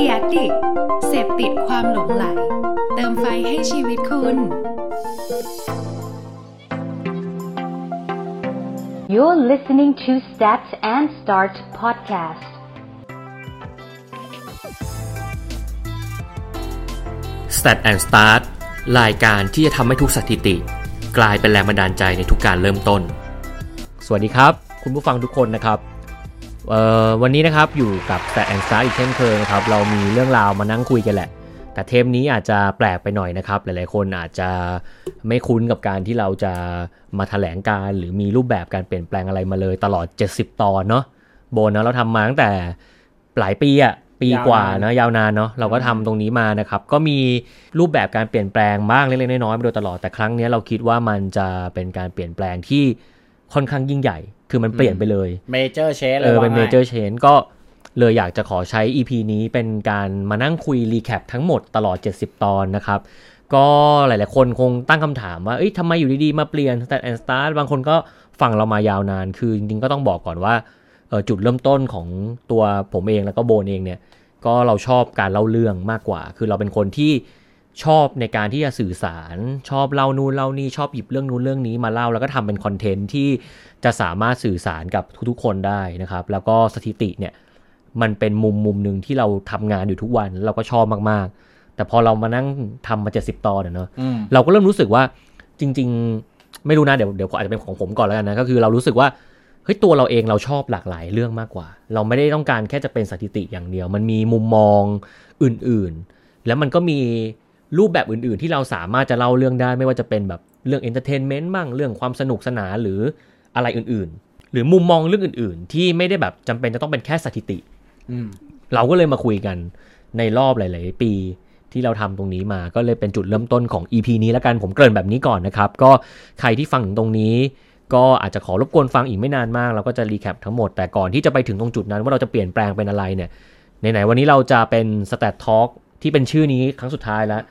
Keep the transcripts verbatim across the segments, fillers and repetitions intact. The Addict เสพติดความหลงไหลเติมไฟให้ชีวิตคุณ You're listening to Stats and Starts podcast Stats and Starts รายการที่จะทำให้ทุกสถิติกลายเป็นแรงบันดาลใจในทุกการเริ่มต้นสวัสดีครับคุณผู้ฟังทุกคนนะครับเอ่อวันนี้นะครับอยู่กับ Stats and Starts อีกเช่นเคยนะครับเรามีเรื่องราวมานั่งคุยกันแหละแต่เทปนี้อาจจะแปลกไปหน่อยนะครับหลายๆคนอาจจะไม่คุ้นกับการที่เราจะมาแถลงการหรือมีรูปแบบการเปลี่ยนแปลงอะไรมาเลยตลอดเจ็ดสิบตอนเนาะโบนนะเราทำมาตั้งแต่หลายปีอะปีกว่าเนาะยาวนานเนาะเราก็ทำตรงนี้มานะครับก็มีรูปแบบการเปลี่ยนแปลงบ้างเล็กๆน้อยๆมาโดยตลอดแต่ครั้งนี้เราคิดว่ามันจะเป็นการเปลี่ยนแปลงที่ค่อนข้างยิ่งใหญ่คือมันเปลี่ยนไปเลยเมเจอร์เชนเออเป็นเมเจอร์เชนก็เลยอยากจะขอใช้ อี พี นี้เป็นการมานั่งคุยรีแคปทั้งหมดตลอดเจ็ดสิบตอนนะครับก็หลายๆคนคงตั้งคำถามว่าเอ้ยทำไมอยู่ดีๆมาเปลี่ยน Stats and Starts บางคนก็ฟังเรามายาวนานคือจริงๆก็ต้องบอกก่อนว่าจุดเริ่มต้นของตัวผมเองแล้วก็โบนเองเนี่ยก็เราชอบการเล่าเรื่องมากกว่าคือเราเป็นคนที่ชอบในการที่จะสื่อสารชอบเล่านู่นเล่านี่ชอบหยิบเรื่องนู้นเรื่องนี้มาเล่าแล้วก็ทำเป็นคอนเทนต์ที่จะสามารถสื่อสารกับทุกๆคนได้นะครับแล้วก็สถิติเนี่ยมันเป็นมุมมุมนึงที่เราทำงานอยู่ทุกวันเราก็ชอบมากๆแต่พอเรามานั่งทำมาเจ็ดสิบตอนเนาะเราก็เริ่มรู้สึกว่าจริงๆไม่รู้นะเดี๋ยวเดี๋ยวอาจจะเป็นของผมก่อนแล้วกันนะก็คือเรารู้สึกว่าเฮ้ยตัวเราเองเราชอบหลากหลายเรื่องมากกว่าเราไม่ได้ต้องการแค่จะเป็นสถิติอย่างเดียวมันมีมุมมองอื่นๆแล้วมันก็มีรูปแบบอื่นๆที่เราสามารถจะเล่าเรื่องได้ไม่ว่าจะเป็นแบบเรื่องเอนเตอร์เทนเมนต์บ้างเรื่องความสนุกสนานหรืออะไรอื่นๆหรือมุมมองเรื่องอื่นๆที่ไม่ได้แบบจำเป็นจะต้องเป็นแค่สถิติเราก็เลยมาคุยกันในรอบหลายๆปีที่เราทำตรงนี้มาก็เลยเป็นจุดเริ่มต้นของ อี พี นี้แล้วกันผมเกริ่นแบบนี้ก่อนนะครับก็ใครที่ฟังถึงตรงนี้ก็อาจจะขอรบกวนฟังอีกไม่นานมากเราก็จะรีแคปทั้งหมดแต่ก่อนที่จะไปถึงตรงจุดนั้นว่าเราจะเปลี่ยนแปลงเป็นอะไรเนี่ยไหนๆวันนี้เราจะเป็น Stat Talk ที่เป็นชื่อนี้ครั้งสุดท้ายแล้ว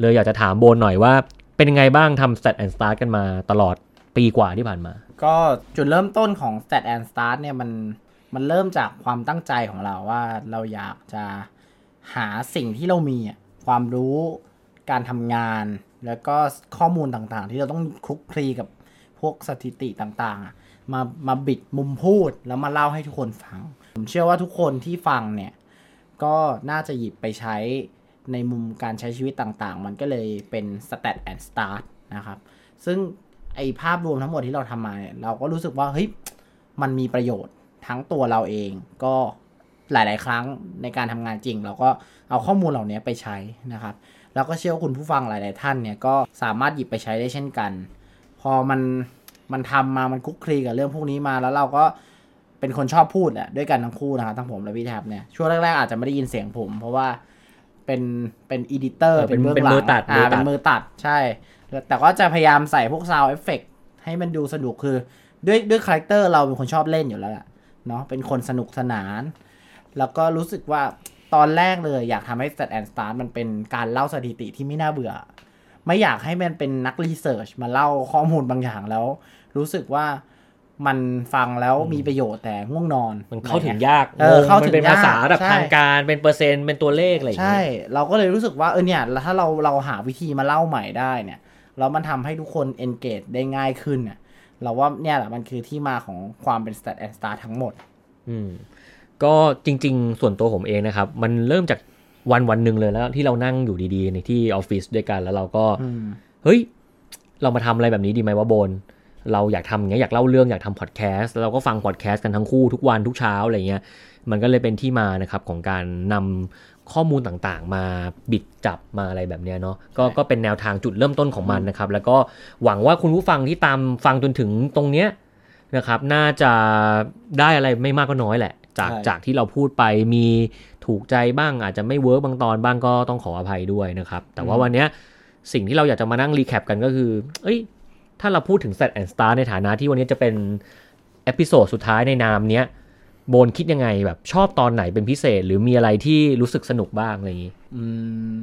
เลยอยากจะถามโบนหน่อยว่าเป็นยังไงบ้างทำ Stat and Start กันมาตลอดปีกว่าที่ผ่านมาก็จุดเริ่มต้นของ Stat and Start เนี่ยมันมันเริ่มจากความตั้งใจของเราว่าเราอยากจะหาสิ่งที่เรามีความรู้การทำงานแล้วก็ข้อมูลต่างๆที่เราต้องคลุกคลีกับพวกสถิติต่างๆมามาบิดมุมพูดแล้วมาเล่าให้ทุกคนฟังผมเชื่อว่าทุกคนที่ฟังเนี่ยก็น่าจะหยิบไปใช้ในมุมการใช้ชีวิตต่างๆมันก็เลยเป็น Stats and Starts นะครับซึ่งไอ้ภาพรวมทั้งหมดที่เราทำมาเนี่ยเราก็รู้สึกว่าเฮ้ยมันมีประโยชน์ทั้งตัวเราเองก็หลายๆครั้งในการทำงานจริงเราก็เอาข้อมูลเหล่านี้ไปใช้นะครับแล้วก็เชื่อว่าคุณผู้ฟังหลายๆท่านเนี่ยก็สามารถหยิบไปใช้ได้เช่นกันพอมันมันทำมามันคุกคลีกับเรื่องพวกนี้มาแล้วเราก็เป็นคนชอบพูดแหละด้วยกันทั้งคู่นะครับทั้งผมและพี่แทบเนี่ยช่วงแรกๆอาจจะไม่ได้ยินเสียงผมเพราะว่าเป็นเป็นอีดิเตอร์เป็นเบื้องหลังอ่าเป็นมือตัดใช่แต่ก็จะพยายามใส่พวก sound effect ให้มันดูสนุกคือด้วยด้วยคาแรคเตอร์เราเป็นคนชอบเล่นอยู่แล้วแหละเนาะเป็นคนสนุกสนานแล้วก็รู้สึกว่าตอนแรกเลยอยากทำให้ Stats and Starts มันเป็นการเล่าสถิติที่ไม่น่าเบื่อไม่อยากให้มันเป็นนักรีเสิร์ชมาเล่าข้อมูลบางอย่างแล้วรู้สึกว่ามันฟังแล้วมีประโยชน์แต่ง่วงนอนมันเข้าถึงยากเออเข้าถึงยากเป็นภาษาแบบทางการเป็นเปอร์เซ็นต์เป็นตัวเลขอะไรอย่างเงี้ยใช่เราก็เลยรู้สึกว่าเออเนี่ยถ้าเราเราหาวิธีมาเล่าใหม่ได้เนี่ยแล้วมันทำให้ทุกคน engage ได้ง่ายขึ้นน่ะเราว่าเนี่ยแหละมันคือที่มาของความเป็น Stats and Starts ทั้งหมดอืมก็จริงๆส่วนตัวผมเองนะครับมันเริ่มจากวันวันหนึ่งเลยแล้วที่เรานั่งอยู่ดีๆในที่ออฟฟิศด้วยกันแล้วเราก็เฮ้ยเรามาทำอะไรแบบนี้ดีไหมวะโบนเราอยากทำอย่างเงี้ยอยากเล่าเรื่องอยากทำพอดแคสต์เราก็ฟังพอดแคสต์กันทั้งคู่ทุกวันทุกเช้าอะไรเงี้ยมันก็เลยเป็นที่มานะครับของการนำข้อมูลต่างๆมาบิดจับมาอะไรแบบเนี้ยเนาะก็ก็เป็นแนวทางจุดเริ่มต้นของมันนะครับแล้วก็หวังว่าคุณผู้ฟังที่ตามฟังจนถึงตรงเนี้ยนะครับน่าจะได้อะไรไม่มากก็น้อยแหละจากจากที่เราพูดไปมีถูกใจบ้างอาจจะไม่เวิร์คบางตอนบ้างก็ต้องขออภัยด้วยนะครับแต่ว่าวันนี้สิ่งที่เราอยากจะมานั่งรีแคปกันก็คือเอ้ยถ้าเราพูดถึง Stats and Starts ในฐานะที่วันนี้จะเป็นเอพิโซดสุดท้ายในนามเนี้ยโบนคิดยังไงแบบชอบตอนไหนเป็นพิเศษหรือมีอะไรที่รู้สึกสนุกบ้างอะไรอย่างงี้อืม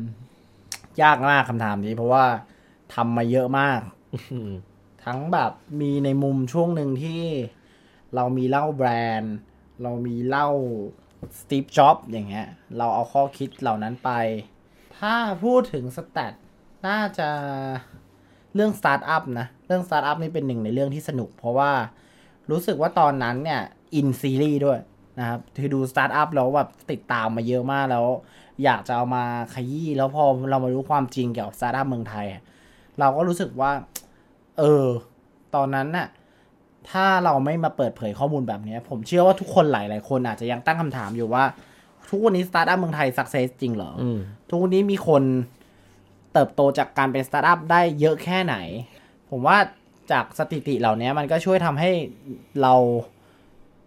ยากมากคำถามนี้เพราะว่าทำมาเยอะมาก ทั้งแบบมีในมุมช่วงนึงที่เรามีเล่าแบรนด์เรามีเล่า สตีฟจ็อบส์อย่างเงี้ยเราเอาข้อคิดเหล่านั้นไปถ้าพูดถึงสแตทน่าจะเรื่องสตาร์ทอัพนะเรื่องสตาร์ทอัพนี่เป็นหนึ่งในเรื่องที่สนุกเพราะว่ารู้สึกว่าตอนนั้นเนี่ยอินซีรีส์ด้วยนะครับคือดูสตาร์ทอัพแล้วแบบติดตามมาเยอะมากแล้วอยากจะเอามาขยี้แล้วพอเรามารู้ความจริงเกี่ยวกับสตาร์ทอัพเมืองไทยเราก็รู้สึกว่าเออตอนนั้นน่ะถ้าเราไม่มาเปิดเผยข้อมูลแบบนี้ผมเชื่อว่าทุกคนหลายๆคนอาจจะยังตั้งคำถามอยู่ว่าทุกวันนี้สตาร์ทอัพเมืองไทยสักเซสจริงเหรอทุกวันนี้มีคนเติบโตจากการเป็นสตาร์ทอัพได้เยอะแค่ไหนผมว่าจากสถิติเหล่านี้มันก็ช่วยทำให้เรา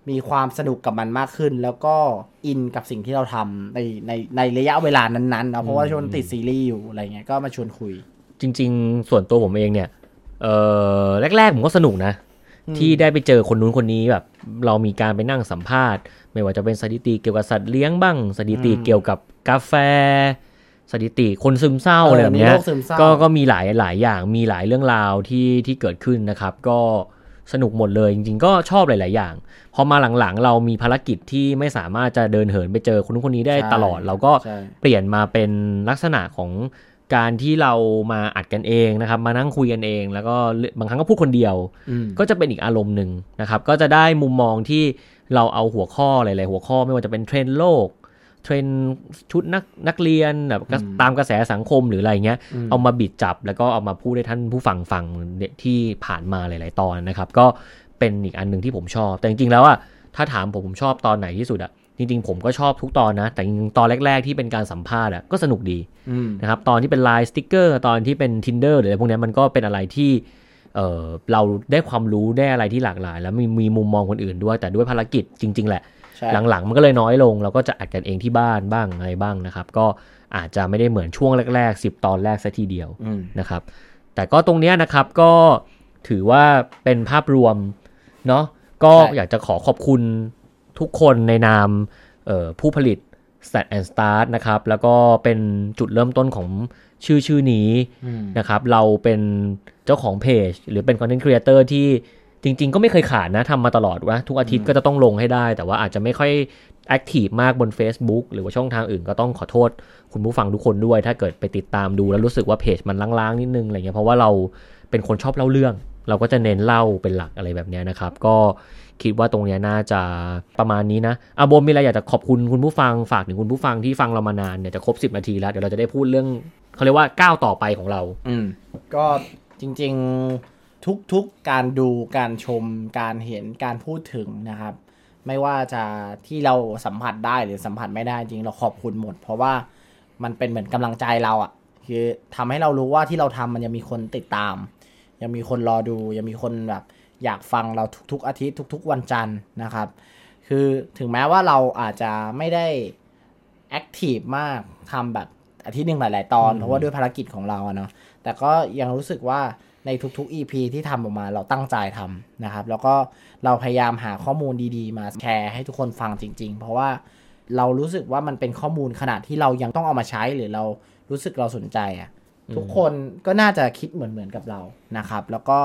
มีความสนุกกับมันมากขึ้นแล้วก็อินกับสิ่งที่เราทำในในในระยะเวลานั้นๆนะเพราะว่าชวนติดซีรีส์อยู่อะไรเงี้ยก็มาชวนคุยจริงๆส่วนตัวผมเองเนี่ยเอ่อแรกๆผมก็สนุกนะที่ได้ไปเจอคนนู้นคนนี้แบบเรามีการไปนั่งสัมภาษณ์ไม่ว่าจะเป็นสถิติเกี่ยวกับสัตว์เลี้ยงบ้างสถิติเกี่ยวกับกาแฟสถิติคนซึมเศร้าอะไรแบบเนี้ยก็ก็มีหลายหลายอย่างมีหลายเรื่องราวที่ที่เกิดขึ้นนะครับก็สนุกหมดเลยจริงๆก็ชอบหลายๆอย่างพอมาหลังๆเรามีภารกิจที่ไม่สามารถจะเดินเหินไปเจอคนนู้นคนนี้ได้ตลอดเราก็เปลี่ยนมาเป็นลักษณะของการที่เรามาอัดกันเองนะครับมานั่งคุยกันเองแล้วก็บางครั้งก็พูดคนเดียวก็จะเป็นอีกอารมณ์นึงนะครับก็จะได้มุมมองที่เราเอาหัวข้อหลายๆหัวข้อไม่ว่าจะเป็นเทรนด์โลกเทรนด์ชุดนักนักเรียนแบบตามกระแสสังคมหรืออะไรเงี้ยเอามาบิดจับแล้วก็เอามาพูดให้ท่านผู้ฟังฟังที่ผ่านมาหลายๆตอนนะครับก็เป็นอีกอันนึงที่ผมชอบแต่จริงๆแล้วอ่ะถ้าถามผมผมชอบตอนไหนที่สุดอ่ะจริงๆผมก็ชอบทุกตอนนะแต่จริงๆตอนแรกๆที่เป็นการสัมภาษณ์อ่ะก็สนุกดีนะครับตอนที่เป็น ไลน์ สติ๊กเกอร์ตอนที่เป็น Tinder หรืออะไรพวกนี้มันก็เป็นอะไรที่เอ่อเราได้ความรู้ได้อะไรที่หลากหลายแล้วมีมีมุมมองคนอื่นด้วยแต่ด้วยภารกิจจริงๆแหละหลังๆมันก็เลยน้อยลงเราก็จะอัดกันเองที่บ้านบ้างอะไรบ้างนะครับก็อาจจะไม่ได้เหมือนช่วงแรกๆสิบตอนแรกซะทีเดียวนะครับแต่ก็ตรงเนี้ยนะครับก็ถือว่าเป็นภาพรวมเนาะก็อยากจะขอขอบคุณทุกคนในนามผู้ผลิต Stat and Start นะครับแล้วก็เป็นจุดเริ่มต้นของชื่อชื่อนี้นะครับเราเป็นเจ้าของเพจหรือเป็น Content Creator ที่จริงๆก็ไม่เคยขาดนะทำมาตลอดว่าทุกอาทิตย์ก็จะต้องลงให้ได้แต่ว่าอาจจะไม่ค่อยแอคทีฟมากบน Facebook หรือว่าช่องทางอื่นก็ต้องขอโทษคุณผู้ฟังทุกคนด้วยถ้าเกิดไปติดตามดูแล้วรู้สึกว่าเพจมันล้างๆนิดนึงอะไรเงี้ยเพราะว่าเราเป็นคนชอบเล่าเรื่องเราก็จะเน้นเล่าเป็นหลักอะไรแบบนี้นะครับก็คิดว่าตรงนี้น่าจะประมาณนี้นะอ่ะโบมมีอะไรอยากจะขอบคุณคุณผู้ฟังฝากถึงคุณผู้ฟังที่ฟังเรามานานเนี่ยจะครบสิบนาทีแล้วเดี๋ยวเราจะได้พูดเรื่องเขาเรียกว่าก้าวต่อไปของเราอืมก็จริงๆทุกๆการดูการชมการเห็นการพูดถึงนะครับไม่ว่าจะที่เราสัมผัสได้หรือสัมผัสไม่ได้จริงเราขอบคุณหมดเพราะว่ามันเป็นเหมือนกำลังใจเราอ่ะคือทำให้เรารู้ว่าที่เราทำมันยังมีคนติดตามยังมีคนรอดูยังมีคนแบบอยากฟังเราทุกๆอาทิตย์ทุกๆวันจันทร์นะครับคือถึงแม้ว่าเราอาจจะไม่ได้แอคทีฟมากทำแบบอาทิตย์หนึ่งหลายๆตอนเพราะว่าด้วยภารกิจของเราเนาะแต่ก็ยังรู้สึกว่าในทุกๆ อี พี ที่ทำออกมาเราตั้งใจทำนะครับแล้วก็เราพยายามหาข้อมูลดีๆมาแชร์ให้ทุกคนฟังจริงๆเพราะว่าเรารู้สึกว่ามันเป็นข้อมูลขนาดที่เรายังต้องเอามาใช้หรือเรารู้สึกเราสนใจอะทุกคนก็น่าจะคิดเหมือนๆกับเรานะครับแล้วก็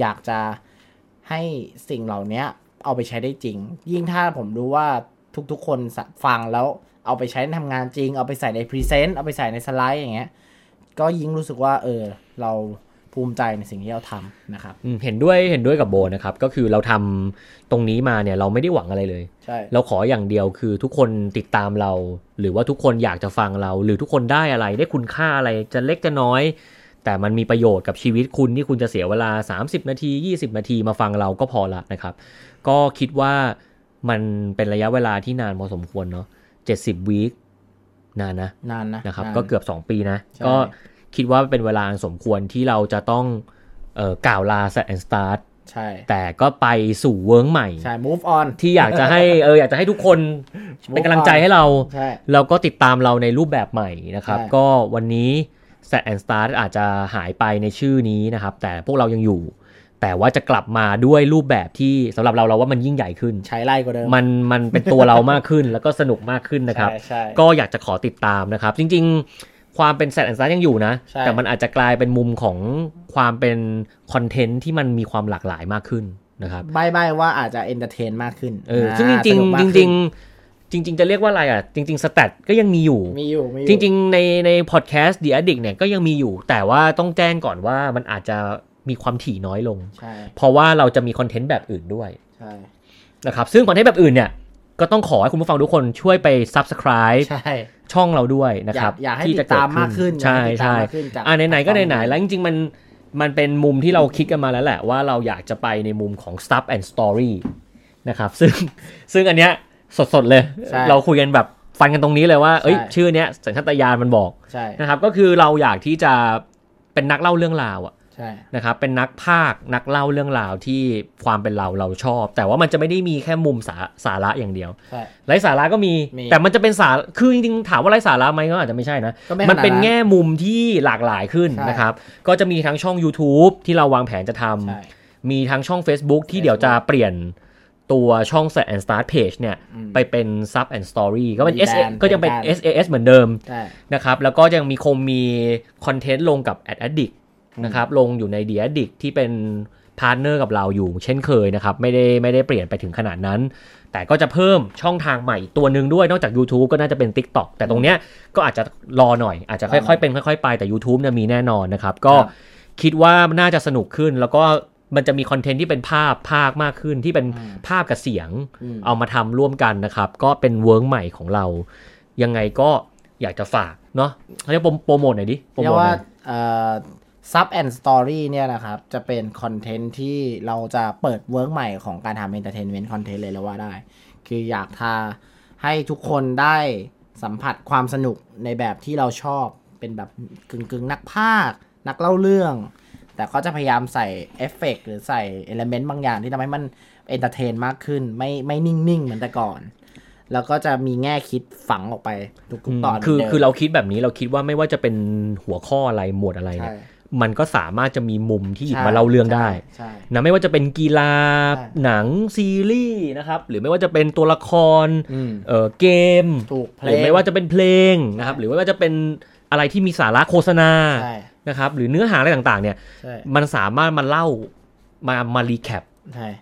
อยากจะให้สิ่งเหล่านี้เอาไปใช้ได้จริงยิ่งถ้าผมรู้ว่าทุกๆคนฟังแล้วเอาไปใช้ในทำงานจริงเอาไปใส่ในพรีเซนต์เอาไปใส่ในสไลด์อย่างเงี้ยก็ยิ่งรู้สึกว่าเออเราภูมิใจในสิ่งที่เราทำนะครับเห็นด้วยเห็นด้วยกับโบนะครับก็คือเราทำตรงนี้มาเนี่ยเราไม่ได้หวังอะไรเลยใช่เราขออย่างเดียวคือทุกคนติดตามเราหรือว่าทุกคนอยากจะฟังเราหรือทุกคนได้อะไรได้คุณค่าอะไรจะเล็กจะน้อยแต่มันมีประโยชน์กับชีวิตคุณที่คุณจะเสียเวลาสามสิบนาทียี่สิบนาทีมาฟังเราก็พอละนะครับก็คิดว่ามันเป็นระยะเวลาที่นานพอสมควรเนาะเจ็ดสิบวีคนานนะนานนะนะครับก็เกือบสองปีนะก็คิดว่าเป็นเวลาสมควรที่เราจะต้องเอ่อกล่าวลา Stat and Start ใช่แต่ก็ไปสู่เวิร์คใหม่ใช่ move on ที่อยากจะให้เอออยากจะให้ทุกคน เป็นกำลังใจให้เราแล้วก็ติดตามเราในรูปแบบใหม่นะครับก็วันนี้ Stat and Start อาจจะหายไปในชื่อนี้นะครับแต่พวกเรายังอยู่แต่ว่าจะกลับมาด้วยรูปแบบที่สำหรับเราเราว่ามันยิ่งใหญ่ขึ้นใช้ไล่ก็เดิมมันมันเป็นตัวเรามากขึ้นแล้วก็สนุกมากขึ้นนะครับก็อยากจะขอติดตามนะครับจริงๆความเป็น Stat and Start ยังอยู่นะแต่มันอาจจะกลายเป็นมุมของความเป็นคอนเทนต์ที่มันมีความหลากหลายมากขึ้นนะครับใบ้ๆว่าอาจจะเอนเตอร์เทนมากขึ้นเออซึ่งจริงๆจริง จริงๆจะเรียกว่าอะไรอ่ะจริงๆสแตทก็ยังมีอยู่มีอยู่จริงๆในในพอดแคสต์ The Addict เนี่ยก็ยังมีอยู่แต่ว่าต้องแจ้งก่อนว่ามันอาจจะมีความถี่น้อยลงเพราะว่าเราจะมีคอนเทนต์แบบอื่นด้วยนะครับซึ่งคอนเทนต์แบบอื่นเนี่ยก็ต้องขอให้คุณผู้ฟังทุกคนช่วยไป Subscribe ใช่ช่องเราด้วยนะครับอยากให้ติดตามมากขึ้นใช่ใช่อ่ะไหนๆก็ไหนๆแล้วจริงๆมันมันเป็นมุมที่เราคิดกันมาแล้วแหละว่าเราอยากจะไปในมุมของ Stuff and Story นะครับซึ่งซึ่งอันเนี้ยสดๆเลยเราคุยกันแบบฟันกันตรงนี้เลยว่าเอ้ยชื่อเนี้ยสัญชาตญาณมันบอกนะครับก็คือเราอยากที่จะเป็นนักเล่าเรื่องราวอ่ะนะครับเป็นนักพากย์นักเล่าเรื่องราวที่ความเป็นเราเราชอบแต่ว่ามันจะไม่ได้มีแค่มุมสาสาระอย่างเดียวไร้สาระก็มีแต่มันจะเป็นสาคือจริงๆถามว่าไร้สาระไหมก็อาจจะไม่ใช่นะมันเป็นแง่มุมที่หลากหลายขึ้นนะครับก็จะมีทั้งช่อง YouTube ที่เราวางแผนจะทำมีทั้งช่อง Facebook ที่เดี๋ยวจะเปลี่ยนตัวช่อง Set and Start Page เนี่ยไปเป็น Sub and Story ก็เป็น เอส เอ ก็ยังเป็น เอส เอ เอส เหมือนเดิมนะครับแล้วก็ยังมีคงมีคอนเทนต์ลงกับ Ad Addict นะครับลงอยู่ใน The Addict ที่เป็นพาร์ทเนอร์กับเราอยู่เช่นเคยนะครับไม่ได้ไม่ได้เปลี่ยนไปถึงขนาดนั้นแต่ก็จะเพิ่มช่องทางใหม่ตัวนึงด้วยนอกจาก YouTube ก็น่าจะเป็น TikTok แต่ตรงเนี้ยก็อาจจะรอหน่อยอาจจะค่อยๆเป็นค่อยๆไปแต่ YouTube เนี่ยมีแน่นอนนะครับก็คิดว่าน่าจะสนุกขึ้นแล้วก็มันจะมีคอนเทนต์ที่เป็นภาพภาคมากขึ้นที่เป็นภาพกับเสียงเอามาทำร่วมกันนะครับก็เป็นเวิร์กใหม่ของเรายังไงก็อยากจะฝากเนาะเรียกโปรโมทหน่อยดิโปรโมทว่าเอ่อ Sub and Story เนี่ยนะครับจะเป็นคอนเทนต์ที่เราจะเปิดเวิร์กใหม่ของการทำ Entertainment Content เลยแล้วว่าได้คืออยากทาให้ทุกคนได้สัมผัสความสนุกในแบบที่เราชอบเป็นแบบกึ่งๆนักพากย์นักเล่าเรื่องแต่ก็จะพยายามใส่เอฟเฟกต์หรือใส่เอลิเมนต์บางอย่างที่ทำให้มันเอนเตอร์เทนมากขึ้นไม่ไม่นิ่งๆเหมือนแต่ก่อนแล้วก็จะมีแง่คิดฝังออกไปทุกๆตอนคือคือเราคิดแบบนี้เราคิดว่าไม่ว่าจะเป็นหัวข้ออะไรหมวดอะไรเนี่ยมันก็สามารถจะมีมุมที่หยิบมาเล่าเรื่องได้นะไม่ว่าจะเป็นกีฬาหนังซีรีส์นะครับหรือไม่ว่าจะเป็นตัวละครเอ่อเกมหรือไม่ว่าจะเป็นเพลงนะครับหรือว่าจะเป็นอะไรที่มีสาระโฆษณานะครับหรือเนื้อหาอะไรต่างๆเนี่ยมันสามารถมาเล่ามามารีแคป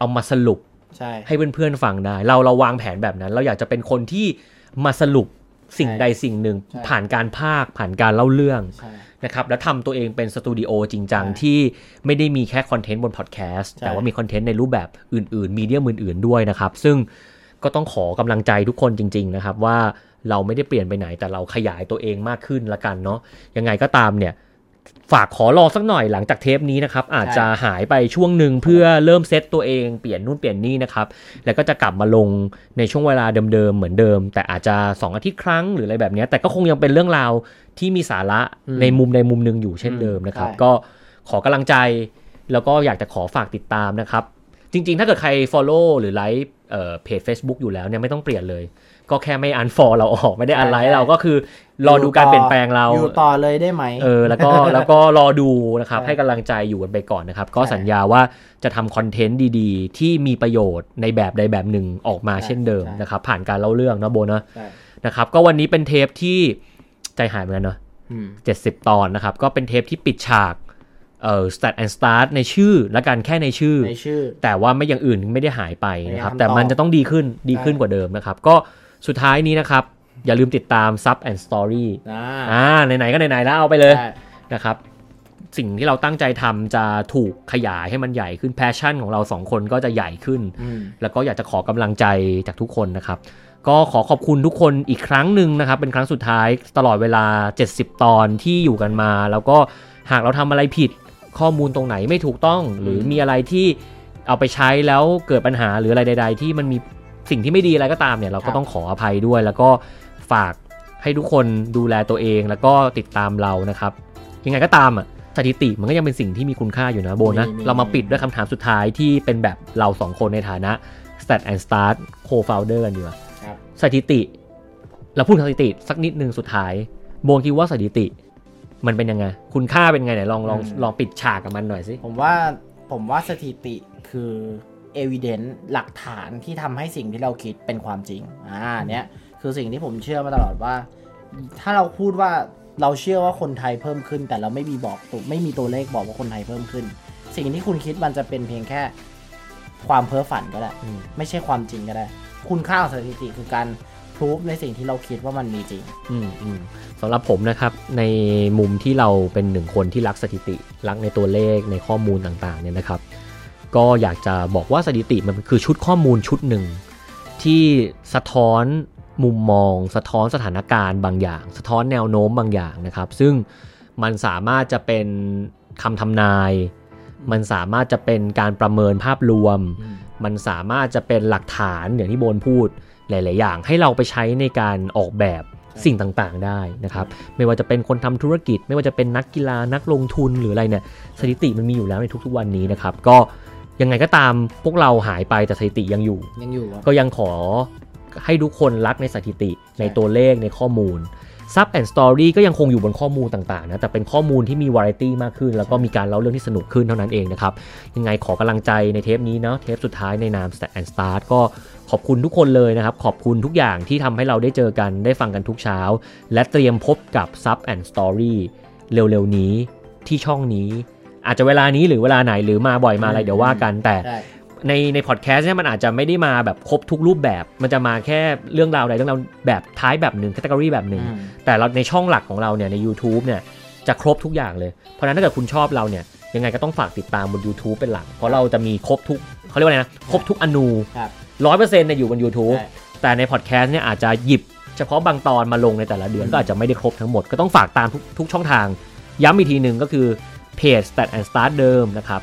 เอามาสรุป ใ, ให้เพื่อนๆฟังได้เราเราวางแผนแบบนั้นเราอยากจะเป็นคนที่มาสรุปสิ่งใดสิ่งหนึ่งผ่านการพากย์ผ่านการเล่าเรื่องนะครับแล้วทำตัวเองเป็นสตูดิโอจริงจังที่ไม่ได้มีแค่คอนเทนต์บนพอดแคสต์แต่ว่ามีคอนเทนต์ในรูปแบบอื่นๆมีเดียมอื่นๆด้วยนะครับซึ่งก็ต้องขอกำลังใจทุกคนจริงๆนะครับว่าเราไม่ได้เปลี่ยนไปไหนแต่เราขยายตัวเองมากขึ้นละกันเนาะยังไงก็ตามเนี่ยฝากขอรอสักหน่อยหลังจากเทปนี้นะครับอาจจะหายไปช่วงหนึ่งเพื่อเริ่มเซตตัวเองเปลี่ยนนู่นเปลี่ยนนี่นะครับแล้วก็จะกลับมาลงในช่วงเวลาเดิมๆเหมือนเดิมแต่อาจจะสองอาทิตย์ครั้งหรืออะไรแบบนี้แต่ก็คงยังเป็นเรื่องราวที่มีสาระในมุมในมุมนึงอยู่เช่นเดิมนะครับก็ขอกำลังใจแล้วก็อยากจะขอฝากติดตามนะครับจริงๆถ้าเกิดใคร follow หรือ like เอ่อเพจ Facebook อยู่แล้วเนี่ยไม่ต้องเปลี่ยนเลยก็แค่ไม่อันฟอลเราออกไม่ได้อันไลค์เราก็คือรอดูการเปลี่ยนแปลงเราอยู่ต่อเลยได้ไหมเออแล้วก็แล้วก็รอดูนะครับให้กำลังใจอยู่กันไปก่อนนะครับก็สัญญาว่าจะทำคอนเทนต์ดีๆที่มีประโยชน์ในแบบใดแบบหนึ่งออกมาเช่นเดิมนะครับผ่านการเล่าเรื่องนะโบนะนะครับก็วันนี้เป็นเทปที่ใจหายเหมือนกันเนาะเจ็ดสิบตอนนะครับก็เป็นเทปที่ปิดฉากเอ่อ Start and Start ในชื่อและกันแค่ในชื่อแต่ว่าไม่อย่างอื่นไม่ได้หายไปนะครับแต่มันจะต้องดีขึ้นดีขึ้นกว่าเดิมนะครับก็สุดท้ายนี้นะครับอย่าลืมติดตาม Sub and Story อ่าไหนๆก็ไหนๆแล้วเอาไปเลยนะครับสิ่งที่เราตั้งใจทำจะถูกขยายให้มันใหญ่ขึ้นแพชชั่นของเราสองคนก็จะใหญ่ขึ้นแล้วก็อยากจะขอกำลังใจจากทุกคนนะครับก็ขอขอบคุณทุกคนอีกครั้งหนึ่งนะครับเป็นครั้งสุดท้ายตลอดเวลาเจ็ดสิบตอนที่อยู่กันมาแล้วก็หากเราทำอะไรผิดข้อมูลตรงไหนไม่ถูกต้องหรือมีอะไรที่เอาไปใช้แล้วเกิดปัญหาหรืออะไรใดๆที่มันมีสิ่งที่ไม่ดีอะไรก็ตามเนี่ยเราก็ต้องขออภัยด้วยแล้วก็ฝากให้ทุกคนดูแลตัวเองแล้วก็ติดตามเรานะครับยังไงก็ตามอ่ะสถิติมันก็ยังเป็นสิ่งที่มีคุณค่าอยู่นะโบนะเรามาปิดด้วยคำถามสุดท้ายที่เป็นแบบเราสองคนในฐานะ Stat and Start Co-founder กันดีกว่าสถิติเราพูดถึงสถิติสักนิดนึงสุดท้ายโบคิดว่าสถิติมันเป็นยังไงคุณค่าเป็นไงไหนลองลองลองปิดฉากกับมันหน่อยสิผมว่าผมว่าสถิติคือevidence หลักฐานที่ทำให้สิ่งที่เราคิดเป็นความจริงอ่าเนี้ยคือสิ่งที่ผมเชื่อมาตลอดว่าถ้าเราพูดว่าเราเชื่อว่าคนไทยเพิ่มขึ้นแต่เราไม่มีบอกไม่มีตัวเลขบอกว่าคนไทยเพิ่มขึ้นสิ่งที่คุณคิดมันจะเป็นเพียงแค่ความเพ้อฝันก็ได้ไม่ใช่ความจริงก็ได้คุณค่าของสถิติคือการ พรูฟในสิ่งที่เราคิดว่ามันมีจริงสำหรับผมนะครับในมุมที่เราเป็นหนึ่งคนที่รักสถิติรักในตัวเลขในข้อมูลต่างๆเนี่ยนะครับก็อยากจะบอกว่าสถิติมันคือชุดข้อมูลชุดหนึ่งที่สะท้อนมุมมองสะท้อนสถานการณ์บางอย่างสะท้อนแนวโน้มบางอย่างนะครับซึ่งมันสามารถจะเป็นคำทำนายมันสามารถจะเป็นการประเมินภาพรวมมันสามารถจะเป็นหลักฐานอย่างที่โบนพูดหลายๆอย่างให้เราไปใช้ในการออกแบบสิ่งต่างๆได้นะครับไม่ว่าจะเป็นคนทำธุรกิจไม่ว่าจะเป็นนักกีฬานักลงทุนหรืออะไรเนี่ยสถิติมันมีอยู่แล้วในทุกๆวันนี้นะครับก็ยังไงก็ตามพวกเราหายไปแต่สถิติยังอยู่ยังอยู่ก็ยังขอให้ทุกคนรักในสถิติในตัวเลขในข้อมูลซับแอนด์สตอรี่ก็ยังคงอยู่บนข้อมูลต่างๆนะแต่เป็นข้อมูลที่มีวาไรตี้มากขึ้นแล้วก็มีการเล่าเรื่องที่สนุกขึ้นเท่านั้นเองนะครับยังไงขอกำลังใจในเทปนี้เนาะเทปสุดท้ายในนาม Stat and Start ก็ขอบคุณทุกคนเลยนะครับขอบคุณทุกอย่างที่ทำให้เราได้เจอกันได้ฟังกันทุกเช้าและเตรียมพบกับซับแอนด์สตอรี่เร็วๆนี้ที่ช่องนี้อาจจะเวลานี้หรือเวลาไหนหรือมาบ่อยมาอะไรเดี๋ยวว่ากันแต่ในในพอดแคสต์เนี่ยมันอาจจะไม่ได้มาแบบครบทุกรูปแบบมันจะมาแค่เรื่องราวใดเรื่องราวแบบท้ายแบบหนึ่งแคตตาล็อกแบบหนึ่งแต่เราในช่องหลักของเราเนี่ยใน YouTube เนี่ยจะครบทุกอย่างเลยเพราะฉะนั้นถ้าเกิดคุณชอบเราเนี่ยยังไงก็ต้องฝากติดตามบน YouTube เป็นหลักเพราะเราจะมีครบทุกเขาเรียกว่าอะไรนะครบทุกอนู หนึ่งร้อยเปอร์เซ็นต์ เนี่ยอยู่บน YouTube แต่ในพอดแคสต์เนี่ยอาจจะหยิบเฉพาะบางตอนมาลงในแต่ละเดือนก็อาจจะไม่ได้ครบทั้งหมดก็ต้องฝากตามทุกทุกช่องทางย้ำอีกทีนึงก็คือเพจ Stat and Start เดิมนะครับ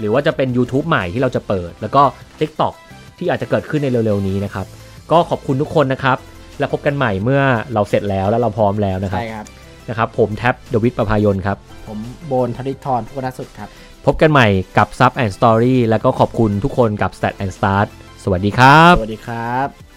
หรือว่าจะเป็น YouTube ใหม่ที่เราจะเปิดแล้วก็ TikTok ที่อาจจะเกิดขึ้นในเร็วๆนี้นะครับก็ขอบคุณทุกคนนะครับแล้วพบกันใหม่เมื่อเราเสร็จแล้วและเราพร้อมแล้วนะครับใช่ครับนะครับผมแท็บเดวิดประภายนครับผมโบนธนิธรพุกนสุดครับพบกันใหม่กับ Sub and Story แล้วก็ขอบคุณทุกคนกับ Stat and Start สวัสดีครับสวัสดีครับ